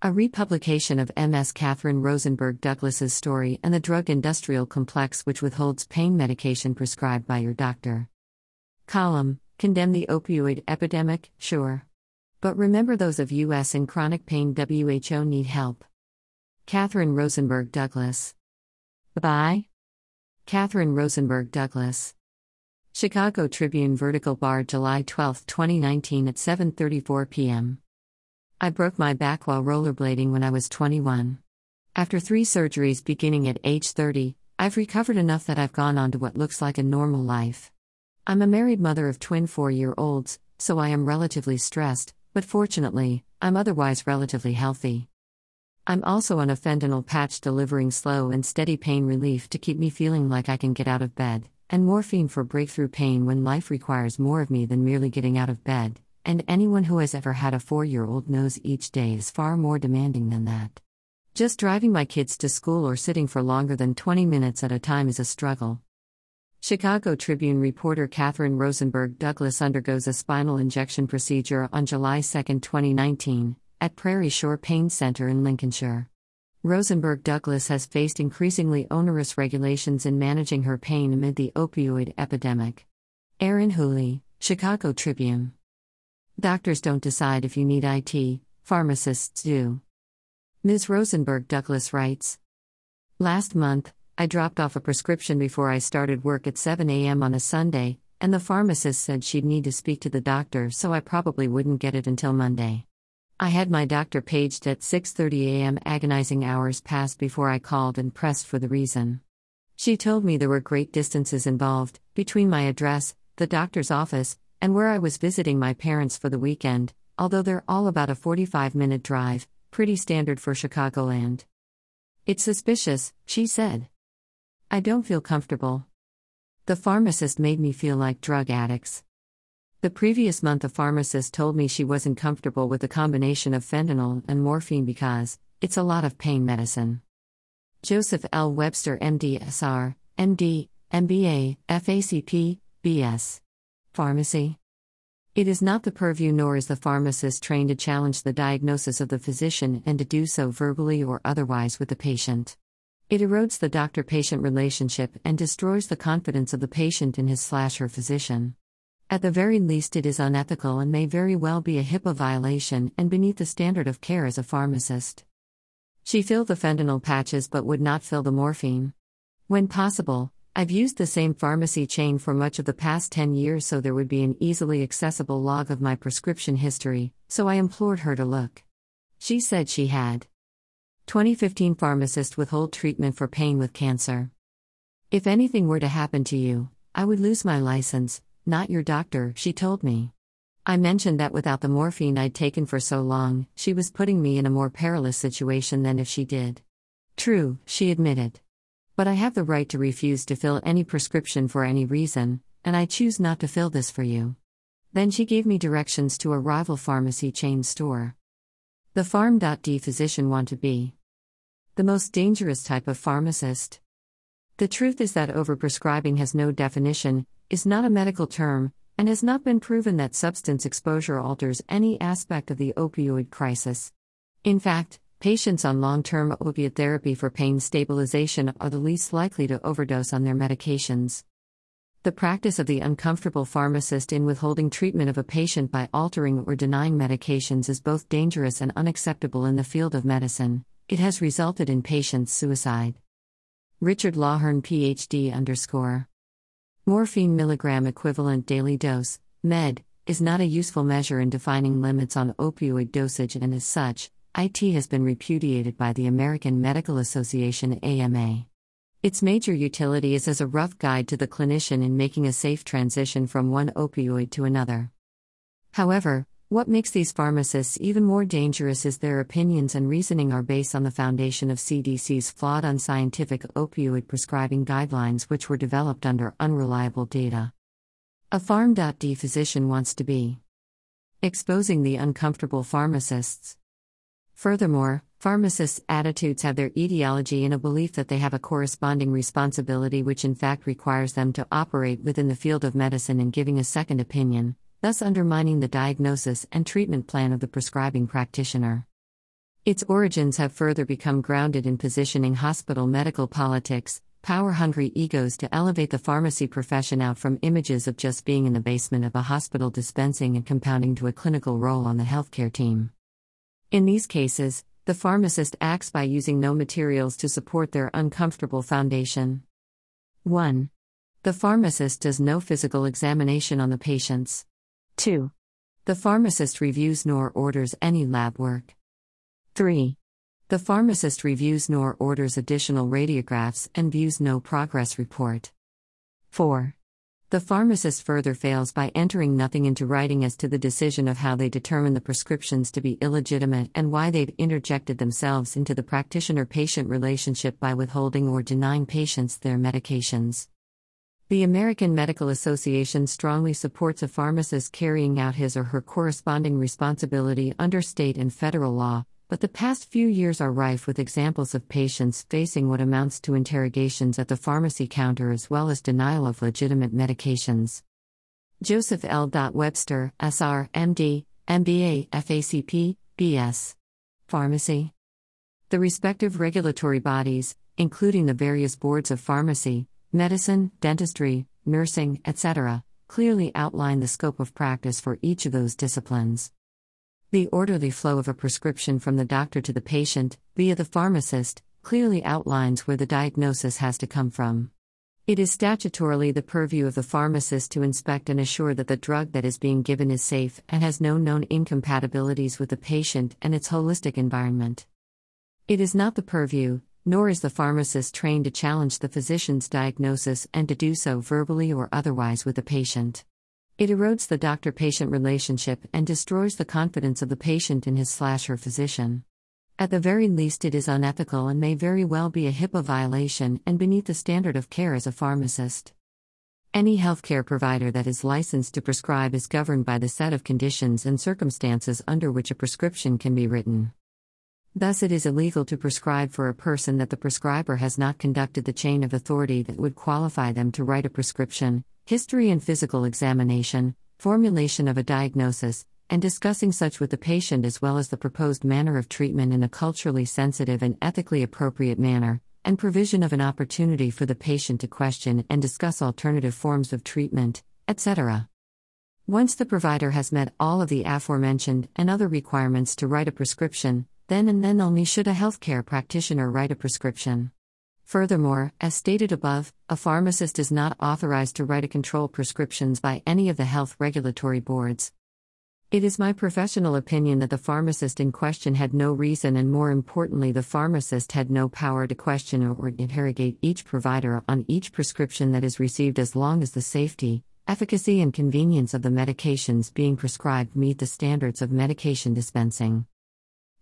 A republication of Ms. Kathryn Rosenberg-Douglas's story and the drug industrial complex which withholds pain medication prescribed by your doctor. Column: Condemn the opioid epidemic, sure. But remember those of us in chronic pain WHO need help. Kathryn Rosenberg-Douglas. Bye. Kathryn Rosenberg-Douglas. Chicago Tribune Vertical Bar, July 12, 2019 at 7:34 p.m. I broke my back while rollerblading when I was 21. After 3 surgeries beginning at age 30, I've recovered enough that I've gone on to what looks like a normal life. I'm a married mother of twin 4-year-olds, so I am relatively stressed, but fortunately, I'm otherwise relatively healthy. I'm also on a fentanyl patch delivering slow and steady pain relief to keep me feeling like I can get out of bed, and morphine for breakthrough pain when life requires more of me than merely getting out of bed. And anyone who has ever had a 4-year-old knows each day is far more demanding than that. Just driving my kids to school or sitting for longer than 20 minutes at a time is a struggle. Chicago Tribune reporter Kathryn Rosenberg-Douglas undergoes a spinal injection procedure on July 2, 2019, at Prairie Shore Pain Center in Lincolnshire. Rosenberg-Douglas has faced increasingly onerous regulations in managing her pain amid the opioid epidemic. Erin Hooley, Chicago Tribune. Doctors don't decide if you need IT, pharmacists do. Ms. Rosenberg-Douglas writes, Last month, I dropped off a prescription before I started work at 7 a.m. on a Sunday, and the pharmacist said she'd need to speak to the doctor, so I probably wouldn't get it until Monday. I had my doctor paged at 6:30 a.m. Agonizing hours passed before I called and pressed for the reason. She told me there were great distances involved, between my address, the doctor's office, and where I was visiting my parents for the weekend, although they're all about a 45-minute drive, pretty standard for Chicagoland. It's suspicious, she said. I don't feel comfortable. The pharmacist made me feel like drug addicts. The previous month a pharmacist told me she wasn't comfortable with the combination of fentanyl and morphine because it's a lot of pain medicine. Joseph L. Webster, MD, SR, MD, MBA, FACP, BS. Pharmacy. It is not the purview nor is the pharmacist trained to challenge the diagnosis of the physician and to do so verbally or otherwise with the patient. It erodes the doctor-patient relationship and destroys the confidence of the patient in his/her physician. At the very least it is unethical and may very well be a HIPAA violation and beneath the standard of care as a pharmacist. She filled the fentanyl patches but would not fill the morphine. When possible, I've used the same pharmacy chain for much of the past 10 years so there would be an easily accessible log of my prescription history, so I implored her to look. She said she had. 2015 Pharmacists withhold treatment for pain with cancer. If anything were to happen to you, I would lose my license, not your doctor, she told me. I mentioned that without the morphine I'd taken for so long, she was putting me in a more perilous situation than if she did. True, she admitted. But I have the right to refuse to fill any prescription for any reason, and I choose not to fill this for you. Then she gave me directions to a rival pharmacy chain store. The Pharm.D physician want to be the most dangerous type of pharmacist. The truth is that overprescribing has no definition, is not a medical term, and has not been proven that substance exposure alters any aspect of the opioid crisis. In fact, patients on long-term opiate therapy for pain stabilization are the least likely to overdose on their medications. The practice of the uncomfortable pharmacist in withholding treatment of a patient by altering or denying medications is both dangerous and unacceptable in the field of medicine. It has resulted in patients' suicide. Richard Lawhorn, Ph.D. Morphine milligram equivalent daily dose, MED, is not a useful measure in defining limits on opioid dosage and as such, IT has been repudiated by the American Medical Association AMA. Its major utility is as a rough guide to the clinician in making a safe transition from one opioid to another. However, what makes these pharmacists even more dangerous is their opinions and reasoning are based on the foundation of CDC's flawed unscientific opioid prescribing guidelines which were developed under unreliable data. A Pharm.D physician wants to be exposing the uncomfortable pharmacists. Furthermore, pharmacists' attitudes have their etiology in a belief that they have a corresponding responsibility which in fact requires them to operate within the field of medicine in giving a second opinion, thus undermining the diagnosis and treatment plan of the prescribing practitioner. Its origins have further become grounded in positioning hospital medical politics, power-hungry egos to elevate the pharmacy profession out from images of just being in the basement of a hospital dispensing and compounding to a clinical role on the healthcare team. In these cases, the pharmacist acts by using no materials to support their uncomfortable foundation. 1. The pharmacist does no physical examination on the patients. 2. The pharmacist reviews nor orders any lab work. 3. The pharmacist reviews nor orders additional radiographs and views no progress report. 4. The pharmacist further fails by entering nothing into writing as to the decision of how they determine the prescriptions to be illegitimate and why they've interjected themselves into the practitioner-patient relationship by withholding or denying patients their medications. The American Medical Association strongly supports a pharmacist carrying out his or her corresponding responsibility under state and federal law, but the past few years are rife with examples of patients facing what amounts to interrogations at the pharmacy counter as well as denial of legitimate medications. Joseph L. Webster, S.R., M.D., MBA, FACP, B.S. Pharmacy. The respective regulatory bodies, including the various boards of pharmacy, medicine, dentistry, nursing, etc., clearly outline the scope of practice for each of those disciplines. The orderly flow of a prescription from the doctor to the patient, via the pharmacist, clearly outlines where the diagnosis has to come from. It is statutorily the purview of the pharmacist to inspect and assure that the drug that is being given is safe and has no known incompatibilities with the patient and its holistic environment. It is not the purview, nor is the pharmacist trained to challenge the physician's diagnosis and to do so verbally or otherwise with the patient. It erodes the doctor-patient relationship and destroys the confidence of the patient in his/her physician. At the very least, it is unethical and may very well be a HIPAA violation and beneath the standard of care as a pharmacist. Any healthcare provider that is licensed to prescribe is governed by the set of conditions and circumstances under which a prescription can be written. Thus, it is illegal to prescribe for a person that the prescriber has not conducted the chain of authority that would qualify them to write a prescription, history and physical examination, formulation of a diagnosis, and discussing such with the patient as well as the proposed manner of treatment in a culturally sensitive and ethically appropriate manner, and provision of an opportunity for the patient to question and discuss alternative forms of treatment, etc. Once the provider has met all of the aforementioned and other requirements to write a prescription, then and then only should a healthcare practitioner write a prescription. Furthermore, as stated above, a pharmacist is not authorized to write or control prescriptions by any of the health regulatory boards. It is my professional opinion that the pharmacist in question had no reason and more importantly the pharmacist had no power to question or interrogate each provider on each prescription that is received as long as the safety, efficacy and convenience of the medications being prescribed meet the standards of medication dispensing.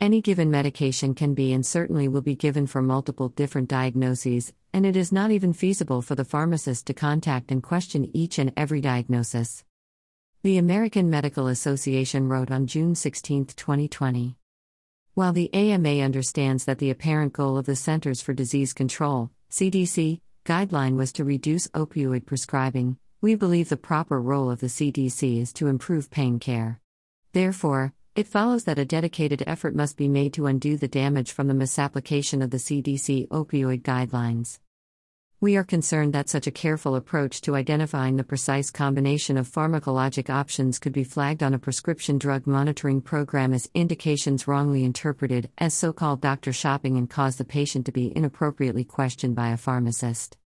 Any given medication can be and certainly will be given for multiple different diagnoses, and it is not even feasible for the pharmacist to contact and question each and every diagnosis. The American Medical Association wrote on June 16, 2020. While the AMA understands that the apparent goal of the Centers for Disease Control, CDC, guideline was to reduce opioid prescribing, we believe the proper role of the CDC is to improve pain care. Therefore, it follows that a dedicated effort must be made to undo the damage from the misapplication of the CDC opioid guidelines. We are concerned that such a careful approach to identifying the precise combination of pharmacologic options could be flagged on a prescription drug monitoring program as indications wrongly interpreted as so-called doctor shopping and cause the patient to be inappropriately questioned by a pharmacist.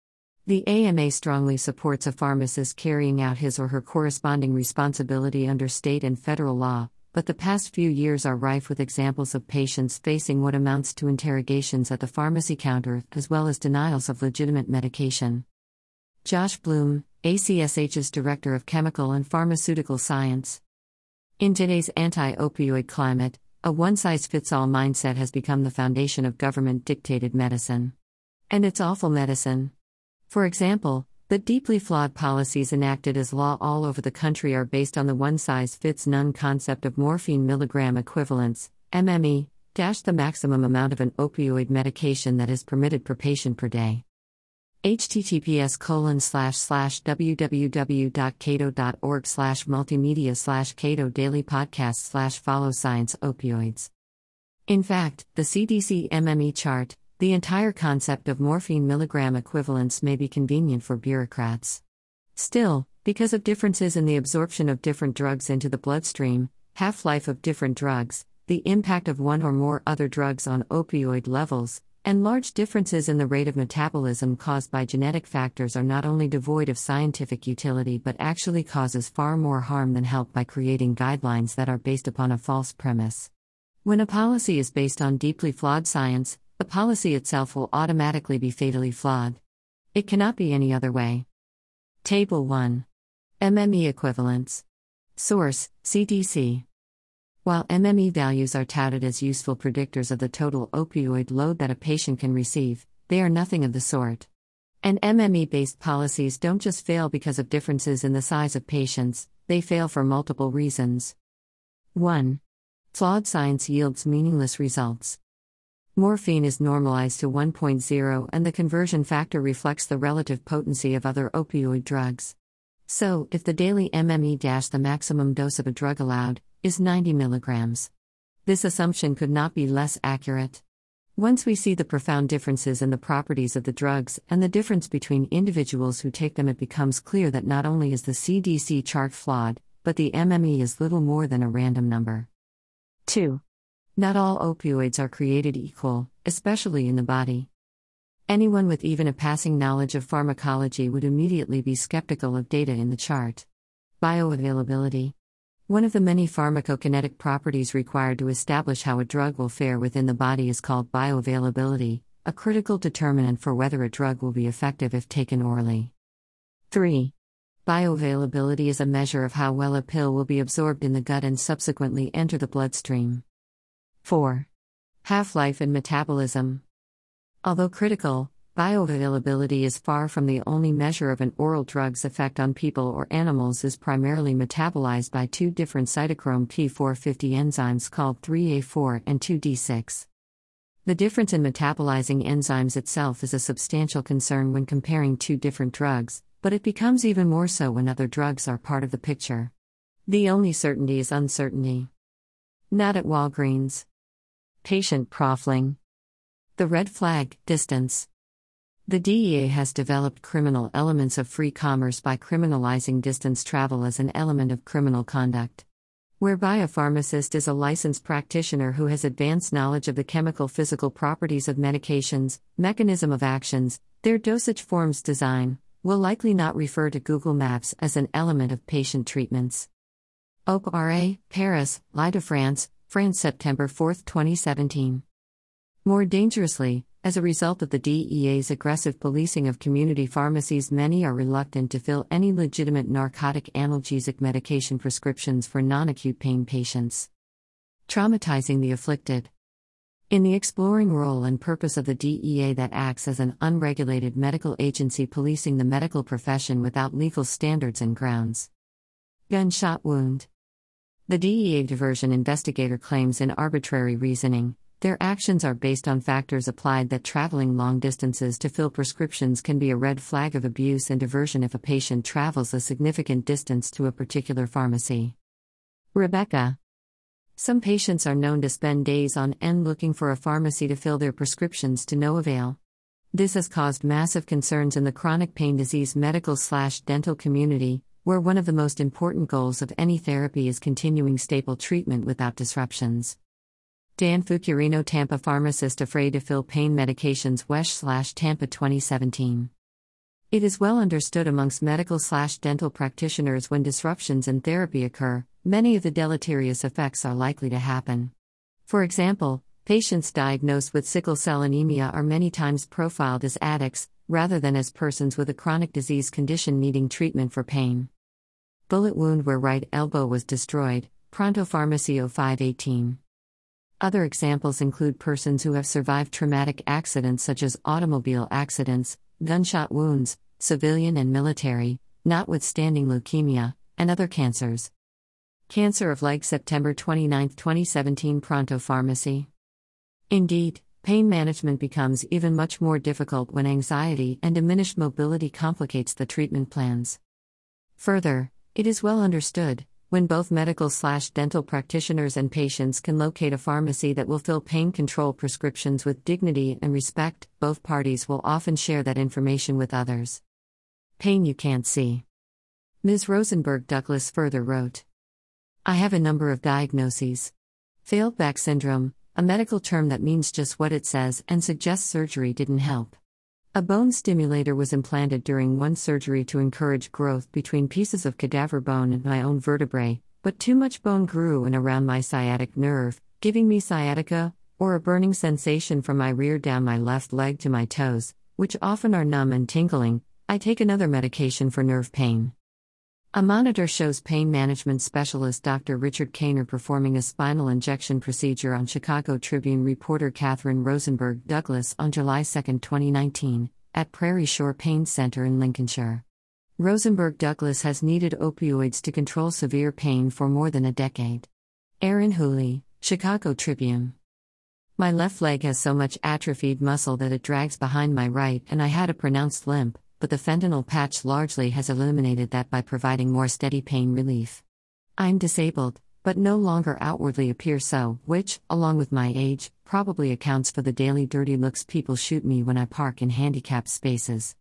The AMA strongly supports a pharmacist carrying out his or her corresponding responsibility under state and federal law, but the past few years are rife with examples of patients facing what amounts to interrogations at the pharmacy counter as well as denials of legitimate medication. Josh Bloom, ACSH's Director of Chemical and Pharmaceutical Science. In today's anti-opioid climate, a one-size-fits-all mindset has become the foundation of government-dictated medicine. And it's awful medicine. For example, the deeply flawed policies enacted as law all over the country are based on the one-size-fits-none concept of morphine milligram equivalents, MME, the maximum amount of an opioid medication that is permitted per patient per day. https://www.cato.org/multimedia/cato-daily-podcasts/follow-science-opioids In fact, the CDC MME chart, the entire concept of morphine milligram equivalents may be convenient for bureaucrats. Still, because of differences in the absorption of different drugs into the bloodstream, half-life of different drugs, the impact of one or more other drugs on opioid levels, and large differences in the rate of metabolism caused by genetic factors are not only devoid of scientific utility but actually causes far more harm than help by creating guidelines that are based upon a false premise. When a policy is based on deeply flawed science, the policy itself will automatically be fatally flawed. It cannot be any other way. Table 1. MME equivalents. Source, CDC. While MME values are touted as useful predictors of the total opioid load that a patient can receive, they are nothing of the sort. And MME-based policies don't just fail because of differences in the size of patients, they fail for multiple reasons. 1. Flawed science yields meaningless results. Morphine is normalized to 1.0 and the conversion factor reflects the relative potency of other opioid drugs. So, if the daily MME-the maximum dose of a drug allowed, is 90 milligrams. This assumption could not be less accurate. Once we see the profound differences in the properties of the drugs and the difference between individuals who take them, it becomes clear that not only is the CDC chart flawed, but the MME is little more than a random number. 2. Not all opioids are created equal, especially in the body. Anyone with even a passing knowledge of pharmacology would immediately be skeptical of data in the chart. Bioavailability. One of the many pharmacokinetic properties required to establish how a drug will fare within the body is called bioavailability, a critical determinant for whether a drug will be effective if taken orally. 3. Bioavailability is a measure of how well a pill will be absorbed in the gut and subsequently enter the bloodstream. 4. Half-life and metabolism. Although critical, bioavailability is far from the only measure of an oral drug's effect on people or animals, is primarily metabolized by two different cytochrome P450 enzymes called 3A4 and 2D6. The difference in metabolizing enzymes itself is a substantial concern when comparing two different drugs, but it becomes even more so when other drugs are part of the picture. The only certainty is uncertainty. Not at Walgreens. Patient profiling. The red flag, distance. The DEA has developed criminal elements of free commerce by criminalizing distance travel as an element of criminal conduct. Whereby a pharmacist is a licensed practitioner who has advanced knowledge of the chemical physical properties of medications, mechanism of actions, their dosage forms design, will likely not refer to Google Maps as an element of patient treatments. OPRA, Paris, Lie de France, France September 4, 2017. More dangerously, as a result of the DEA's aggressive policing of community pharmacies, many are reluctant to fill any legitimate narcotic analgesic medication prescriptions for non-acute pain patients. Traumatizing the afflicted. In the exploring role and purpose of the DEA that acts as an unregulated medical agency policing the medical profession without legal standards and grounds. Gunshot wound. The DEA diversion investigator claims in arbitrary reasoning, their actions are based on factors applied that traveling long distances to fill prescriptions can be a red flag of abuse and diversion if a patient travels a significant distance to a particular pharmacy. Rebecca. Some patients are known to spend days on end looking for a pharmacy to fill their prescriptions to no avail. This has caused massive concerns in the chronic pain disease medical/dental community, where one of the most important goals of any therapy is continuing staple treatment without disruptions. Dan Fucurino, Tampa pharmacist afraid to fill pain medications, Wesh/Tampa 2017. It is well understood amongst medical/dental practitioners when disruptions in therapy occur, many of the deleterious effects are likely to happen. For example, patients diagnosed with sickle cell anemia are many times profiled as addicts, rather than as persons with a chronic disease condition needing treatment for pain. Bullet wound where right elbow was destroyed, Pronto Pharmacy 0518. Other examples include persons who have survived traumatic accidents such as automobile accidents, gunshot wounds, civilian and military, notwithstanding leukemia, and other cancers. Cancer of leg September 29, 2017, Pronto Pharmacy. Indeed, pain management becomes even much more difficult when anxiety and diminished mobility complicates the treatment plans. Further, it is well understood when both medical/dental practitioners and patients can locate a pharmacy that will fill pain control prescriptions with dignity and respect, both parties will often share that information with others. Pain you can't see. Ms. Rosenberg-Douglas further wrote, I have a number of diagnoses. Failed back syndrome, a medical term that means just what it says and suggests surgery didn't help. A bone stimulator was implanted during one surgery to encourage growth between pieces of cadaver bone and my own vertebrae, but too much bone grew in around my sciatic nerve, giving me sciatica, or a burning sensation from my rear down my left leg to my toes, which often are numb and tingling. I take another medication for nerve pain. A monitor shows pain management specialist Dr. Richard Kainer performing a spinal injection procedure on Chicago Tribune reporter Kathryn Rosenberg-Douglas on July 2, 2019, at Prairie Shore Pain Center in Lincolnshire. Rosenberg-Douglas has needed opioids to control severe pain for more than a decade. Erin Hooley, Chicago Tribune. My left leg has so much atrophied muscle that it drags behind my right, and I had a pronounced limp, but the fentanyl patch largely has eliminated that by providing more steady pain relief. I'm disabled, but no longer outwardly appear so, which, along with my age, probably accounts for the daily dirty looks people shoot me when I park in handicapped spaces.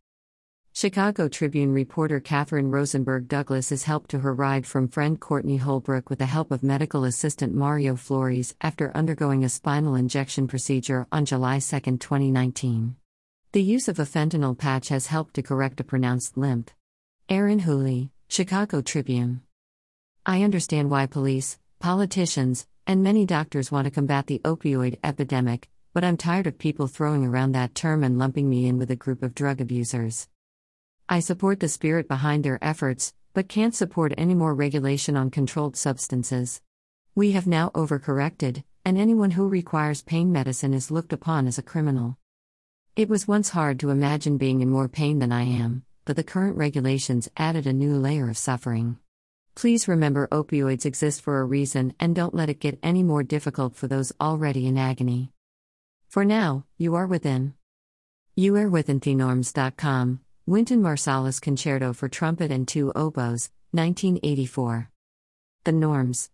Chicago Tribune reporter Kathryn Rosenberg-Douglas is helped to her ride from friend Courtney Holbrook with the help of medical assistant Mario Flores after undergoing a spinal injection procedure on July 2, 2019. The use of a fentanyl patch has helped to correct a pronounced limp. Erin Hooley, Chicago Tribune. I understand why police, politicians, and many doctors want to combat the opioid epidemic, but I'm tired of people throwing around that term and lumping me in with a group of drug abusers. I support the spirit behind their efforts, but can't support any more regulation on controlled substances. We have now overcorrected, and anyone who requires pain medicine is looked upon as a criminal. It was once hard to imagine being in more pain than I am, but the current regulations added a new layer of suffering. Please remember opioids exist for a reason and don't let it get any more difficult for those already in agony. For now, you are within. You are within TheNorms.com, Wynton Marsalis Concerto for Trumpet and Two Oboes, 1984. The Norms.